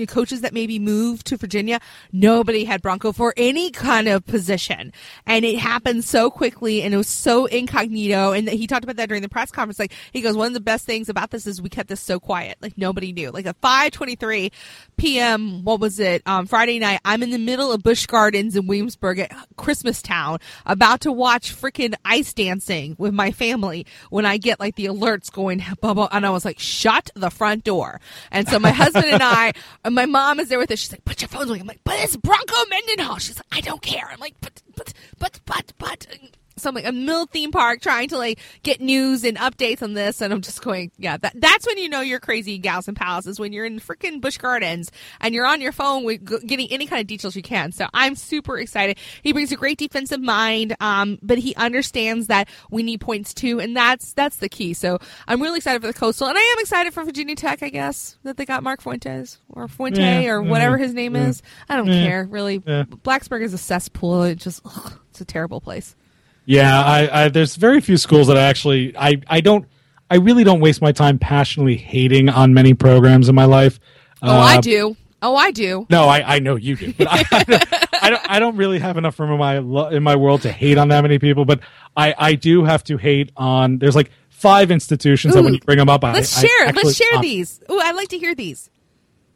coaches that maybe moved to Virginia, nobody had Bronco for any kind of position. And it happened so quickly and it was so incognito. And he talked about that during the press conference. Like he goes, one of the best things about this is we kept this so quiet. Like nobody knew. Like at five twenty-three p.m., what was it? Um, Friday night, I'm in the middle of Busch Gardens in Williamsburg at Christmastown, about to watch freaking ice dancing with my family when I get like the alert going bubble, and I was like, shut the front door. And so my husband and I, and my mom is there with us. She's like, put your phones away. I'm like, but it's Bronco Mendenhall. She's like, I don't care. I'm like, but, but, but, but, but. So I'm like a middle theme park trying to like get news and updates on this, and I'm just going, yeah, that, that's when you know you're crazy, gals and pals, is when you're in freaking Busch Gardens and you're on your phone with g- getting any kind of details you can. So I'm super excited. He brings a great defensive mind, um, but he understands that we need points too, and that's that's the key. So I'm really excited for the Coastal, and I am excited for Virginia Tech, I guess, that they got Mark Fuentes or Fuente yeah, or whatever yeah, his name yeah. is. I don't yeah, care really. Yeah. Blacksburg is a cesspool. It just ugh, it's a terrible place. Yeah, I, I, there's very few schools that I actually I, I don't I really don't waste my time passionately hating on many programs in my life. Oh, uh, I do. Oh, I do. No, I, I know you do. But I, I, don't, I don't I don't really have enough room in my lo- in my world to hate on that many people. But I, I do have to hate on. There's like five institutions Ooh, that when you bring them up, I, let's I, share. I actually, let's share um, these. Ooh, I'd like to hear these.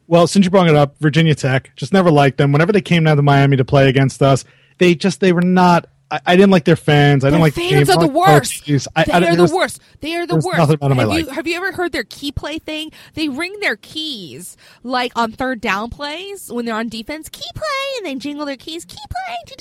Well, since you brought it up, Virginia Tech, just never liked them. Whenever they came down to Miami to play against us, they just they were not. I, I didn't like their fans. I didn't like their fans. Fans are the worst. They are the worst. They are the worst. Have you ever heard their key play thing? They ring their keys like on third down plays when they're on defense. Key play, and they jingle their keys. Key play.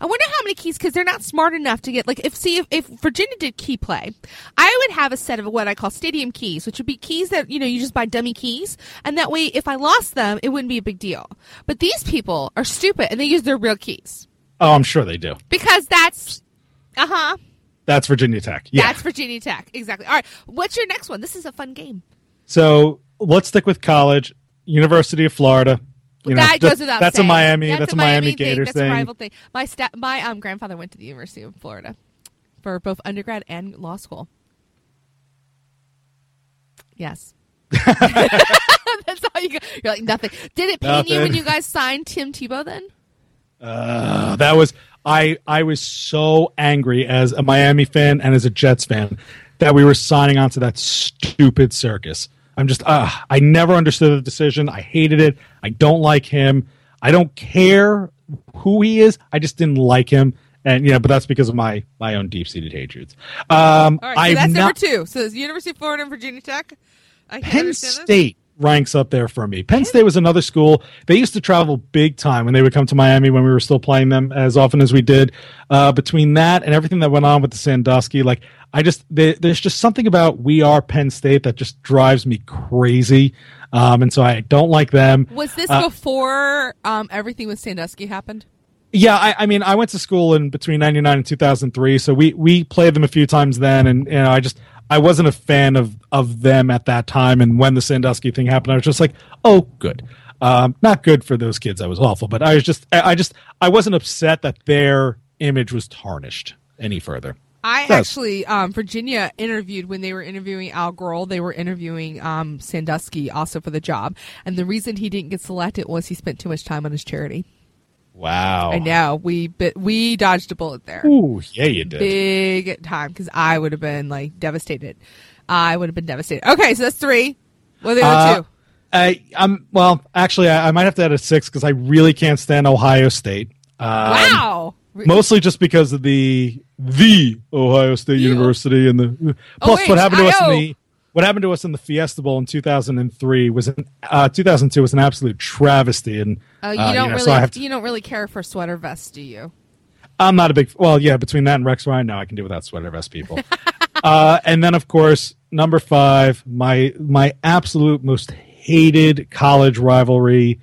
I wonder how many keys, because they're not smart enough to get like if see if, if Virginia did key play, I would have a set of what I call stadium keys, which would be keys that you know you just buy dummy keys, and that way if I lost them, it wouldn't be a big deal. But these people are stupid, and they use their real keys. Oh, I'm sure they do. Because that's, uh-huh. That's Virginia Tech. Yeah. That's Virginia Tech. Exactly. All right. What's your next one? This is a fun game. So let's stick with college. University of Florida. You that know, goes without that's saying. A Miami, that's, that's a Miami, Miami Gators thing. That's a rival thing. My, sta- my um, grandfather went to the University of Florida for both undergrad and law school. Yes. That's all you got. You're like, nothing. Did it pain nothing. you when you guys signed Tim Tebow then? Uh, that was I. I was so angry as a Miami fan and as a Jets fan that we were signing on to that stupid circus. I'm just. Uh, I never understood the decision. I hated it. I don't like him. I don't care who he is. I just didn't like him. And yeah, but that's because of my my own deep seated hatreds. Um, All right, so that's not, number two. So it's University of Florida and Virginia Tech. I can't Penn State. This. Ranks up there for me. Penn State was another school. They used to travel big time when they would come to Miami when we were still playing them as often as we did. Uh, between that and everything that went on with the Sandusky, like I just they, there's just something about We Are Penn State that just drives me crazy. Um, and so I don't like them. Was this uh, before um, everything with Sandusky happened? Yeah, I, I mean, I went to school in between ninety-nine and two thousand three, so we we played them a few times then, and you know, I just. I wasn't a fan of, of them at that time, and when the Sandusky thing happened, I was just like, "Oh, good, um, not good for those kids." I was awful, but I was just, I just, I wasn't upset that their image was tarnished any further. I yes. actually, um, Virginia interviewed, when they were interviewing Al Grohl, they were interviewing um, Sandusky also for the job. And the reason he didn't get selected was he spent too much time on his charity. Wow. I know. We bit, we dodged a bullet there. Ooh, yeah, you did. Big time, because I would have been, like, devastated. I would have been devastated. Okay, so that's three. What are the other uh, two? I, I'm, well, actually, I, I might have to add a six, because I really can't stand Ohio State. Um, wow. Mostly just because of the the Ohio State Ew. University and the plus oh, what happened to I us know. in the what happened to us in the Fiesta Bowl in two thousand three was an, uh, two thousand two was an absolute travesty. And oh, you uh, don't you know, really so I have to, you don't really care for sweater vests, do you? I'm not a big well, yeah. Between that and Rex Ryan, no, I can do without sweater vest people. uh, and then of course number five, my my absolute most hated college rivalry,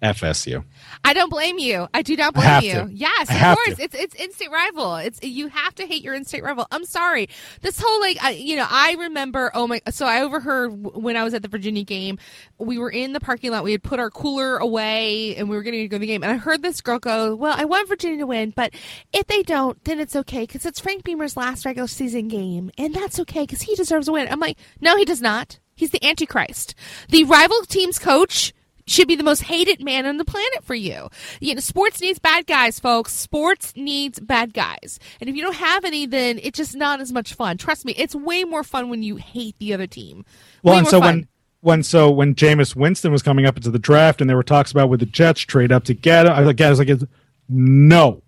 F S U. I don't blame you. I do not blame you. To. Yes, of course. To. It's it's in-state rival. It's you have to hate your in-state rival. I'm sorry. This whole like I, you know, I remember. Oh my. So I overheard when I was at the Virginia game. We were in the parking lot. We had put our cooler away, and we were going to go to the game. And I heard this girl go, "Well, I want Virginia to win, but if they don't, then it's okay because it's Frank Beamer's last regular season game, and that's okay because he deserves a win." I'm like, "No, he does not. He's the Antichrist. The rival team's coach should be the most hated man on the planet for you. You know, sports needs bad guys, folks. Sports needs bad guys. And if you don't have any, then it's just not as much fun. Trust me, it's way more fun when you hate the other team. Well, way and so fun. when when so when Jameis Winston was coming up into the draft and there were talks about would the Jets trade up to get him, I was like, no,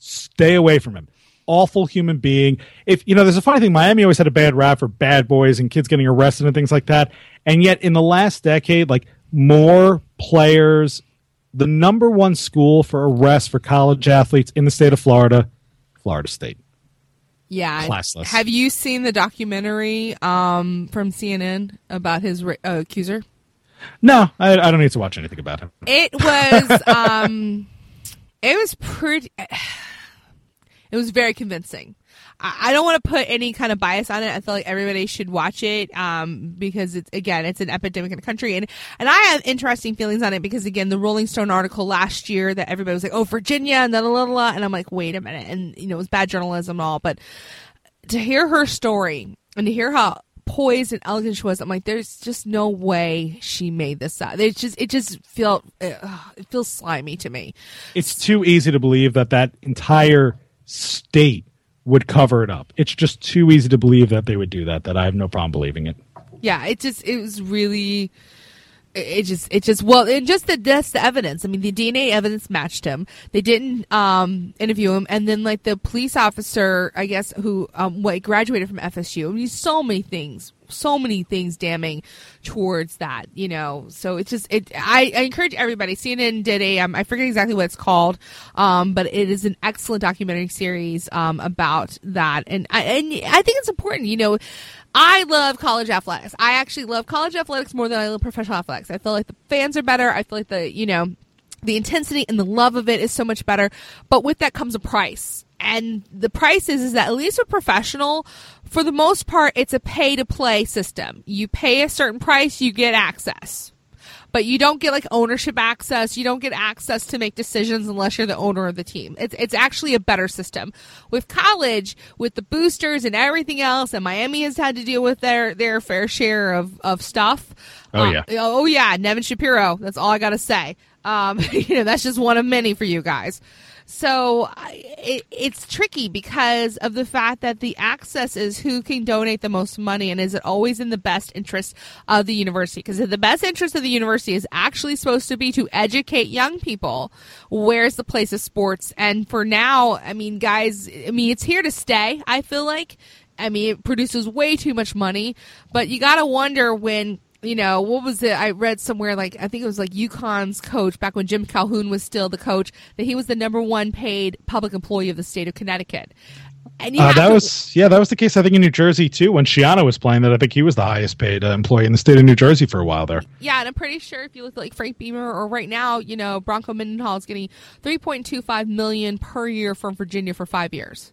stay away from him. Awful human being. If you know, there's a funny thing. Miami always had a bad rap for bad boys and kids getting arrested and things like that. And yet, in the last decade, like. More players, the number one school for arrests for college athletes in the state of Florida, Florida State. Yeah. Classless. Have you seen the documentary um, from C N N about his uh, accuser? No, I, I don't need to watch anything about him. It was, um, it was pretty, it was very convincing. I don't want to put any kind of bias on it. I feel like everybody should watch it um, because, it's, again, it's an epidemic in the country. And, and I have interesting feelings on it because, again, the Rolling Stone article last year that everybody was like, oh, Virginia, and then blah, blah, blah. And I'm like, wait a minute. And, you know, it was bad journalism and all. But to hear her story and to hear how poised and elegant she was, I'm like, there's just no way she made this up. It just, it just felt, uh, it feels slimy to me. It's too easy to believe that that entire state would cover it up. It's just too easy to believe that they would do that, that I have no problem believing it. Yeah, it just, it was really, it just, it just, well, and just the, that's the evidence. I mean, the D N A evidence matched him. They didn't um, interview him. And then, like, the police officer, I guess, who um, what, graduated from F S U. I mean, so many things, so many things damning towards that, you know. So it's just, it. I, I encourage everybody. C N N did a, um, I forget exactly what it's called, um, but it is an excellent documentary series um, about that. And I, and I think it's important, you know. I love college athletics. I actually love college athletics more than I love professional athletics. I feel like the fans are better. I feel like the, you know, the intensity and the love of it is so much better. But with that comes a price. And the price is, is that at least with professional, for the most part, it's a pay-to-play system. You pay a certain price, you get access. But you don't get, like, ownership access. You don't get access to make decisions unless you're the owner of the team. It's it's actually a better system. With college, with the boosters and everything else, and Miami has had to deal with their, their fair share of, of stuff. Oh, yeah. Uh, oh, yeah, Nevin Shapiro. That's all I got to say. Um, you know, that's just one of many for you guys. So it, it's tricky because of the fact that the access is who can donate the most money, and is it always in the best interest of the university? Because the best interest of the university is actually supposed to be to educate young people. Where's the place of sports? And for now, I mean, guys, I mean, it's here to stay, I feel like. I mean, it produces way too much money, but you got to wonder when... You know, what was it? I read somewhere, like, I think it was like UConn's coach back when Jim Calhoun was still the coach, that he was the number one paid public employee of the state of Connecticut. And you uh, that to... was, yeah, that was the case, I think, in New Jersey, too, when Shiano was playing that. I think he was the highest paid uh, employee in the state of New Jersey for a while there. Yeah, and I'm pretty sure if you look at, like, Frank Beamer or right now, you know, Bronco Mendenhall is getting three point two five million dollars per year from Virginia for five years.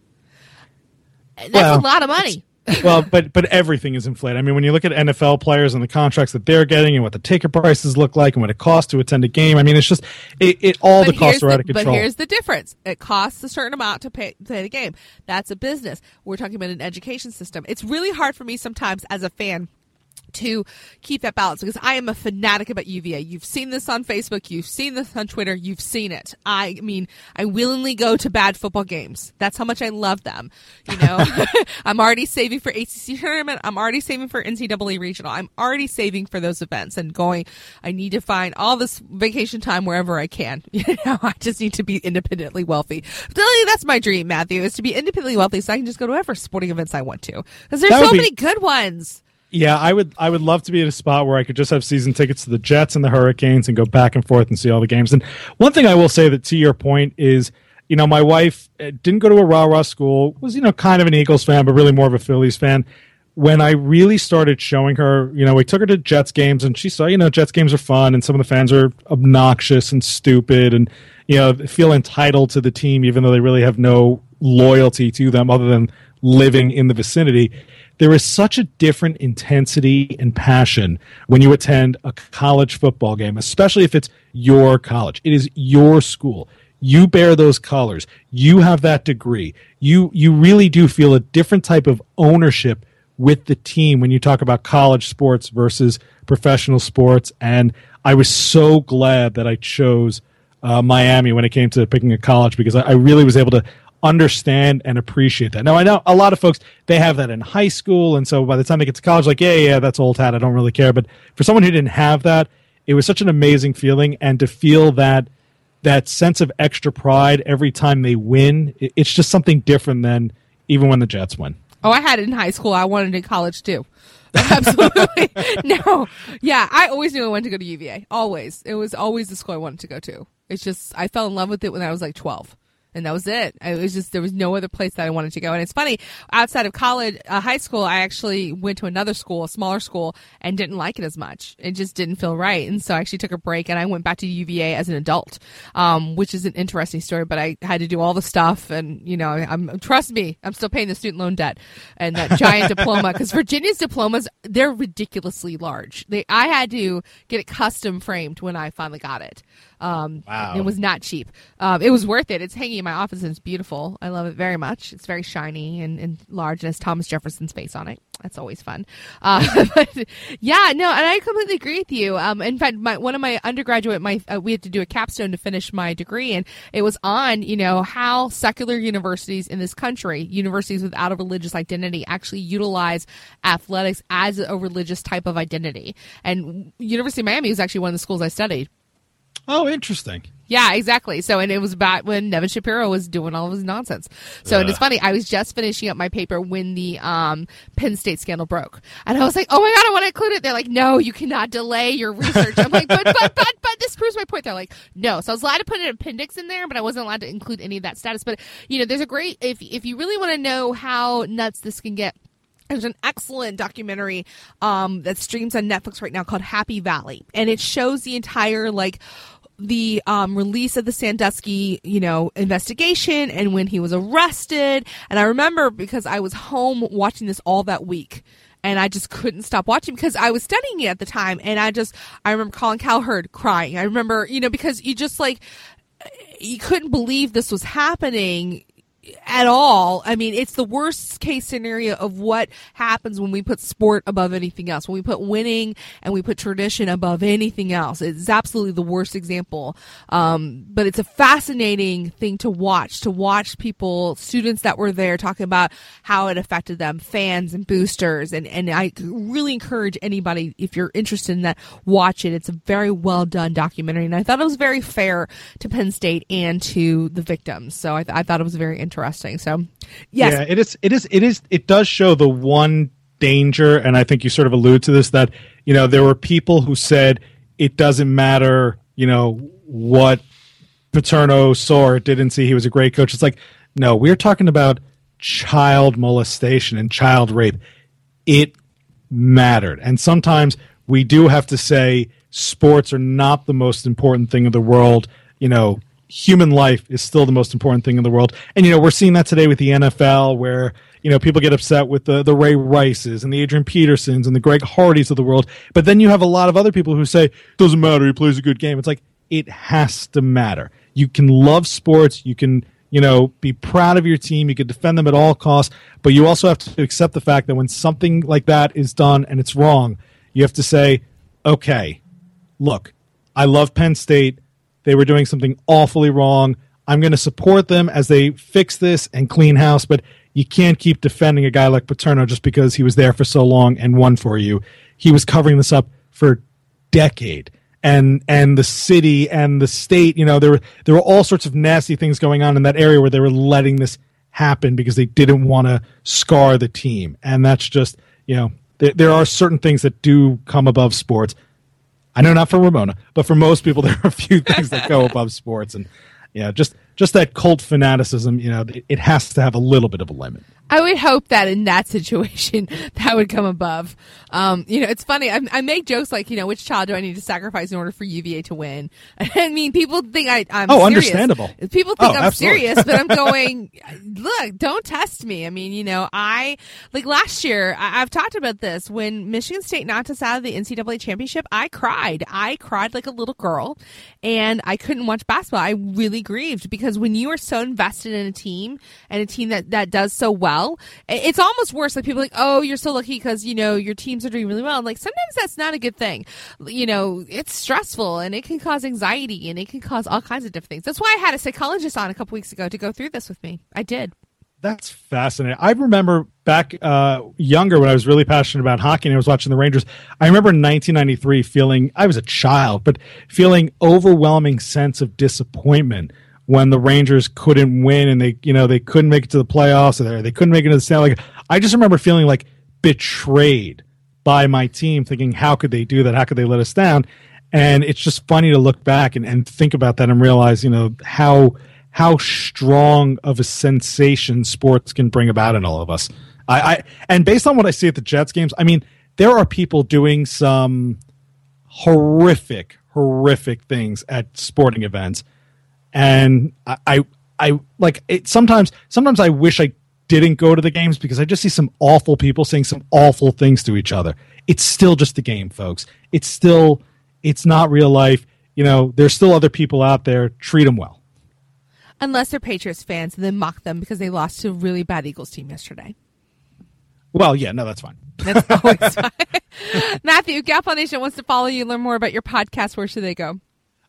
That's well, a lot of money. Well, but but everything is inflated. I mean, when you look at N F L players and the contracts that they're getting and what the ticket prices look like and what it costs to attend a game, I mean, it's just it, it all but the costs are out of control. But here's the difference. It costs a certain amount to pay, play the game. That's a business. We're talking about an education system. It's really hard for me sometimes as a fan to keep that balance because I am a fanatic about U V A. You've seen this on Facebook. You've seen this on Twitter. You've seen it. I mean, I willingly go to bad football games. That's how much I love them. You know, I'm already saving for A C C tournament. I'm already saving for N C double A regional. I'm already saving for those events and going, I need to find all this vacation time wherever I can. You know, I just need to be independently wealthy. Really, that's my dream, Matthew, is to be independently wealthy so I can just go to whatever sporting events I want to. Because there's so be- many good ones. Yeah, I would I would love to be at a spot where I could just have season tickets to the Jets and the Hurricanes and go back and forth and see all the games. And one thing I will say that to your point is, you know, my wife didn't go to a rah-rah school, was, you know, kind of an Eagles fan, but really more of a Phillies fan. When I really started showing her, you know, we took her to Jets games and she saw, you know, Jets games are fun and some of the fans are obnoxious and stupid and, you know, feel entitled to the team even though they really have no loyalty to them other than living in the vicinity. There is such a different intensity and passion when you attend a college football game, especially if it's your college. It is your school. You bear those colors. You have that degree. You you really do feel a different type of ownership with the team when you talk about college sports versus professional sports. And I was so glad that I chose uh, Miami when it came to picking a college because I, I really was able to understand and appreciate that. Now, I know a lot of folks, they have that in high school, and so by the time they get to college, like, yeah, yeah, that's old hat, I don't really care. But for someone who didn't have that, it was such an amazing feeling, and to feel that that sense of extra pride every time they win, it's just something different than even when the Jets win. Oh, I had it in high school. I wanted it in college, too. Absolutely. No. Yeah, I always knew I wanted to go to U V A. Always. It was always the school I wanted to go to. It's just, I fell in love with it when I was like twelve. And that was it. It was just, there was no other place that I wanted to go. And it's funny, outside of college, uh, high school, I actually went to another school, a smaller school, and didn't like it as much. It just didn't feel right. And so I actually took a break and I went back to U V A as an adult, um, which is an interesting story, but I had to do all the stuff. And, you know, I'm, trust me, I'm still paying the student loan debt and that giant diploma, because Virginia's diplomas, they're ridiculously large. They, I had to get it custom framed when I finally got it. Um, wow. It was not cheap. Um, it was worth it. It's hanging in my office and it's beautiful. I love it very much. It's very shiny and, and large and has Thomas Jefferson's face on it. That's always fun. Uh, but yeah, no, and I completely agree with you. Um, in fact, my, one of my undergraduate, my uh, we had to do a capstone to finish my degree, and it was on, you know, how secular universities in this country, universities without a religious identity, actually utilize athletics as a religious type of identity. And University of Miami was actually one of the schools I studied. Oh, interesting. Yeah, exactly. So, and it was about when Nevin Shapiro was doing all of his nonsense. So uh, it's funny. I was just finishing up my paper when the um, Penn State scandal broke. And I was like, oh my God, I want to include it. They're like, no, you cannot delay your research. I'm like, but, but, but, but, this proves my point. They're like, no. So I was allowed to put an appendix in there, but I wasn't allowed to include any of that status. But, you know, there's a great, if if you really want to know how nuts this can get, there's an excellent documentary um, that streams on Netflix right now called Happy Valley. And it shows the entire, like, the um, release of the Sandusky, you know, investigation and when he was arrested. And I remember because I was home watching this all that week. And I just couldn't stop watching because I was studying it at the time. And I just, I remember Colin Cowherd crying. I remember, you know, because you just, like, you couldn't believe this was happening at all. I mean, it's the worst case scenario of what happens when we put sport above anything else, when we put winning and we put tradition above anything else. It's absolutely the worst example. Um, but it's a fascinating thing to watch, to watch people, students that were there talking about how it affected them, fans and boosters. And, and I really encourage anybody, if you're interested in that, watch it. It's a very well done documentary. And I thought it was very fair to Penn State and to the victims. So I, th- I thought it was very interesting. Interesting. So, yes. Yeah, it is. It is. It is. It does show the one danger, and I think you sort of allude to this, that, you know, there were people who said it doesn't matter, you know, what Paterno saw or didn't see. He was a great coach. It's like, no, we're talking about child molestation and child rape. It mattered, and sometimes we do have to say sports are not the most important thing in the world. You know, human life is still the most important thing in the world. And, you know, we're seeing that today with the N F L where, you know, people get upset with the, the Ray Rices and the Adrian Petersons and the Greg Hardys of the world. But then you have a lot of other people who say, doesn't matter, he plays a good game. It's like, it has to matter. You can love sports. You can, you know, be proud of your team. You can defend them at all costs. But you also have to accept the fact that when something like that is done and it's wrong, you have to say, okay, look, I love Penn State. They were doing something awfully wrong. I'm going to support them as they fix this and clean house, but you can't keep defending a guy like Paterno just because he was there for so long and won for you. He was covering this up for a decade. And and the city and the state, you know, there were there were all sorts of nasty things going on in that area where they were letting this happen because they didn't want to scar the team. And that's just, you know, there, there are certain things that do come above sports. I know not for Ramona, but for most people, there are a few things that go above sports. And, you know, just, just that cult fanaticism, you know, it, it has to have a little bit of a limit. I would hope that in that situation, that would come above. Um, you know, it's funny. I, I make jokes like, you know, which child do I need to sacrifice in order for U V A to win? I mean, people think I, I'm oh, serious. Oh, understandable. People think oh, I'm absolutely. serious, but I'm going, look, don't test me. I mean, you know, I, like last year, I, I've talked about this. When Michigan State knocked us out of the N C double A championship, I cried. I cried like a little girl, and I couldn't watch basketball. I really grieved because when you are so invested in a team and a team that, that does so well, it's almost worse. Like people are like, oh, you're so lucky because, you know, your teams are doing really well. Like sometimes that's not a good thing. You know, it's stressful and it can cause anxiety and it can cause all kinds of different things. That's why I had a psychologist on a couple weeks ago to go through this with me. I did. That's fascinating. I remember back uh, younger when I was really passionate about hockey and I was watching the Rangers. I remember in nineteen ninety-three feeling, I was a child, but feeling overwhelming sense of disappointment when the Rangers couldn't win and they, you know, they couldn't make it to the playoffs or they couldn't make it to the Stanley Cup. I just remember feeling like betrayed by my team, thinking, how could they do that? How could they let us down? And it's just funny to look back and, and think about that and realize, you know, how how strong of a sensation sports can bring about in all of us. I, I and based on what I see at the Jets games, I mean, there are people doing some horrific, horrific things at sporting events. And I, I, I like it. Sometimes, sometimes I wish I didn't go to the games because I just see some awful people saying some awful things to each other. It's still just a game, folks. It's still, it's not real life. You know, there's still other people out there. Treat them well. Unless they're Patriots fans and then mock them because they lost to a really bad Eagles team yesterday. Well, yeah, no, that's fine. That's always fine. Matthew, Gapal Nation wants to follow you, learn more about your podcast. Where should they go?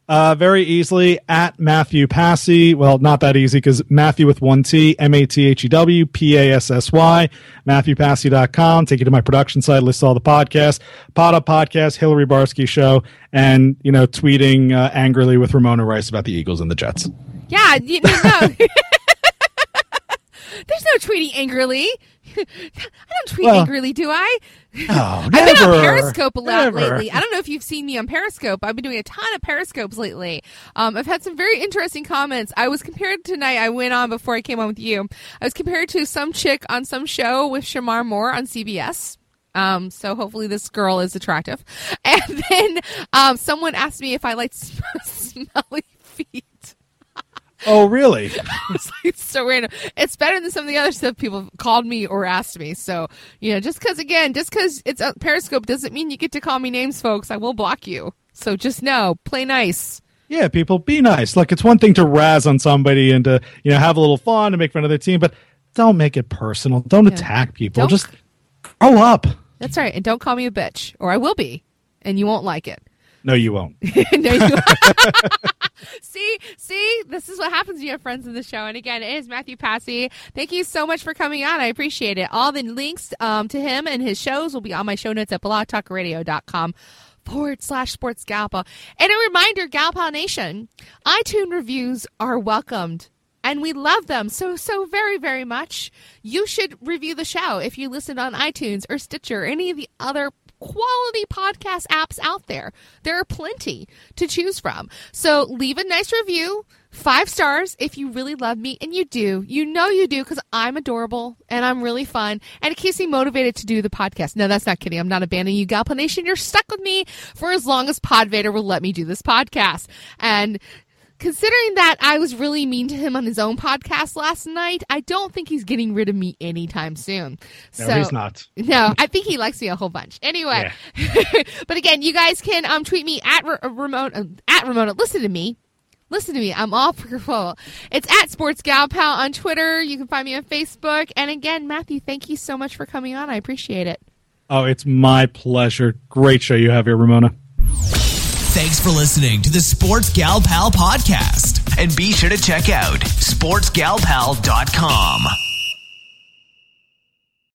Uh, very easily at Matthew Passy. Well, not that easy because Matthew with one T, M A T H E W, P A S S Y, Matthew Passy dot com. Take you to my production site, lists all the podcasts, Pod Up Podcast, Hilarie Barsky Show, and, you know, tweeting uh, angrily with Ramona Rice about the Eagles and the Jets. Yeah, you, there's no, there's no tweeting angrily. I don't tweet well, angrily, do I? Oh, I've never, been on Periscope a lot never. lately. I don't know if you've seen me on Periscope. I've been doing a ton of Periscopes lately. Um, I've had some very interesting comments. I was compared tonight. I went on before I came on with you. I was compared to some chick on some show with Shamar Moore on C B S. Um, so hopefully this girl is attractive. And then um, someone asked me if I liked sm- smelly feet. Oh, really? It's so random. It's better than some of the other stuff people called me or asked me. So, you know, just because, again, just because it's a Periscope doesn't mean you get to call me names, folks. I will block you. So just know, play nice. Yeah, people, be nice. Like, it's one thing to razz on somebody and to, you know, have a little fun and make fun of their team, but don't make it personal. Don't yeah. attack people. Don't. Just grow up. That's right. And don't call me a bitch, or I will be, and you won't like it. No, you won't. no, you See, see, this is what happens when you have friends in the show. And again, it is Matthew Passy. Thank you so much for coming on. I appreciate it. All the links um, to him and his shows will be on my show notes at blogtalkradio.com forward slash sports galpal. And a reminder, Galpal Nation, iTunes reviews are welcomed. And we love them so, so very, very much. You should review the show if you listen on iTunes or Stitcher or any of the other quality podcast apps out there. There are plenty to choose from. So leave a nice review, five stars if you really love me, and you do. You know you do because I'm adorable and I'm really fun and it keeps me motivated to do the podcast. No, that's not kidding. I'm not abandoning you, Galpal Nation. You're stuck with me for as long as Pod Vader will let me do this podcast. And Considering that I was really mean to him on his own podcast last night, I don't think he's getting rid of me anytime soon. No, so, he's not. No, I think he likes me a whole bunch. Anyway, yeah. But again, you guys can um, tweet me at Re- Ramona, at Ramona. Listen to me. Listen to me. I'm all full. It's at SportsGalPal on Twitter. You can find me on Facebook. And again, Matthew, thank you so much for coming on. I appreciate it. Oh, it's my pleasure. Great show you have here, Ramona. Thanks for listening to the Sports Gal Pal podcast. And be sure to check out sports gal pal dot com.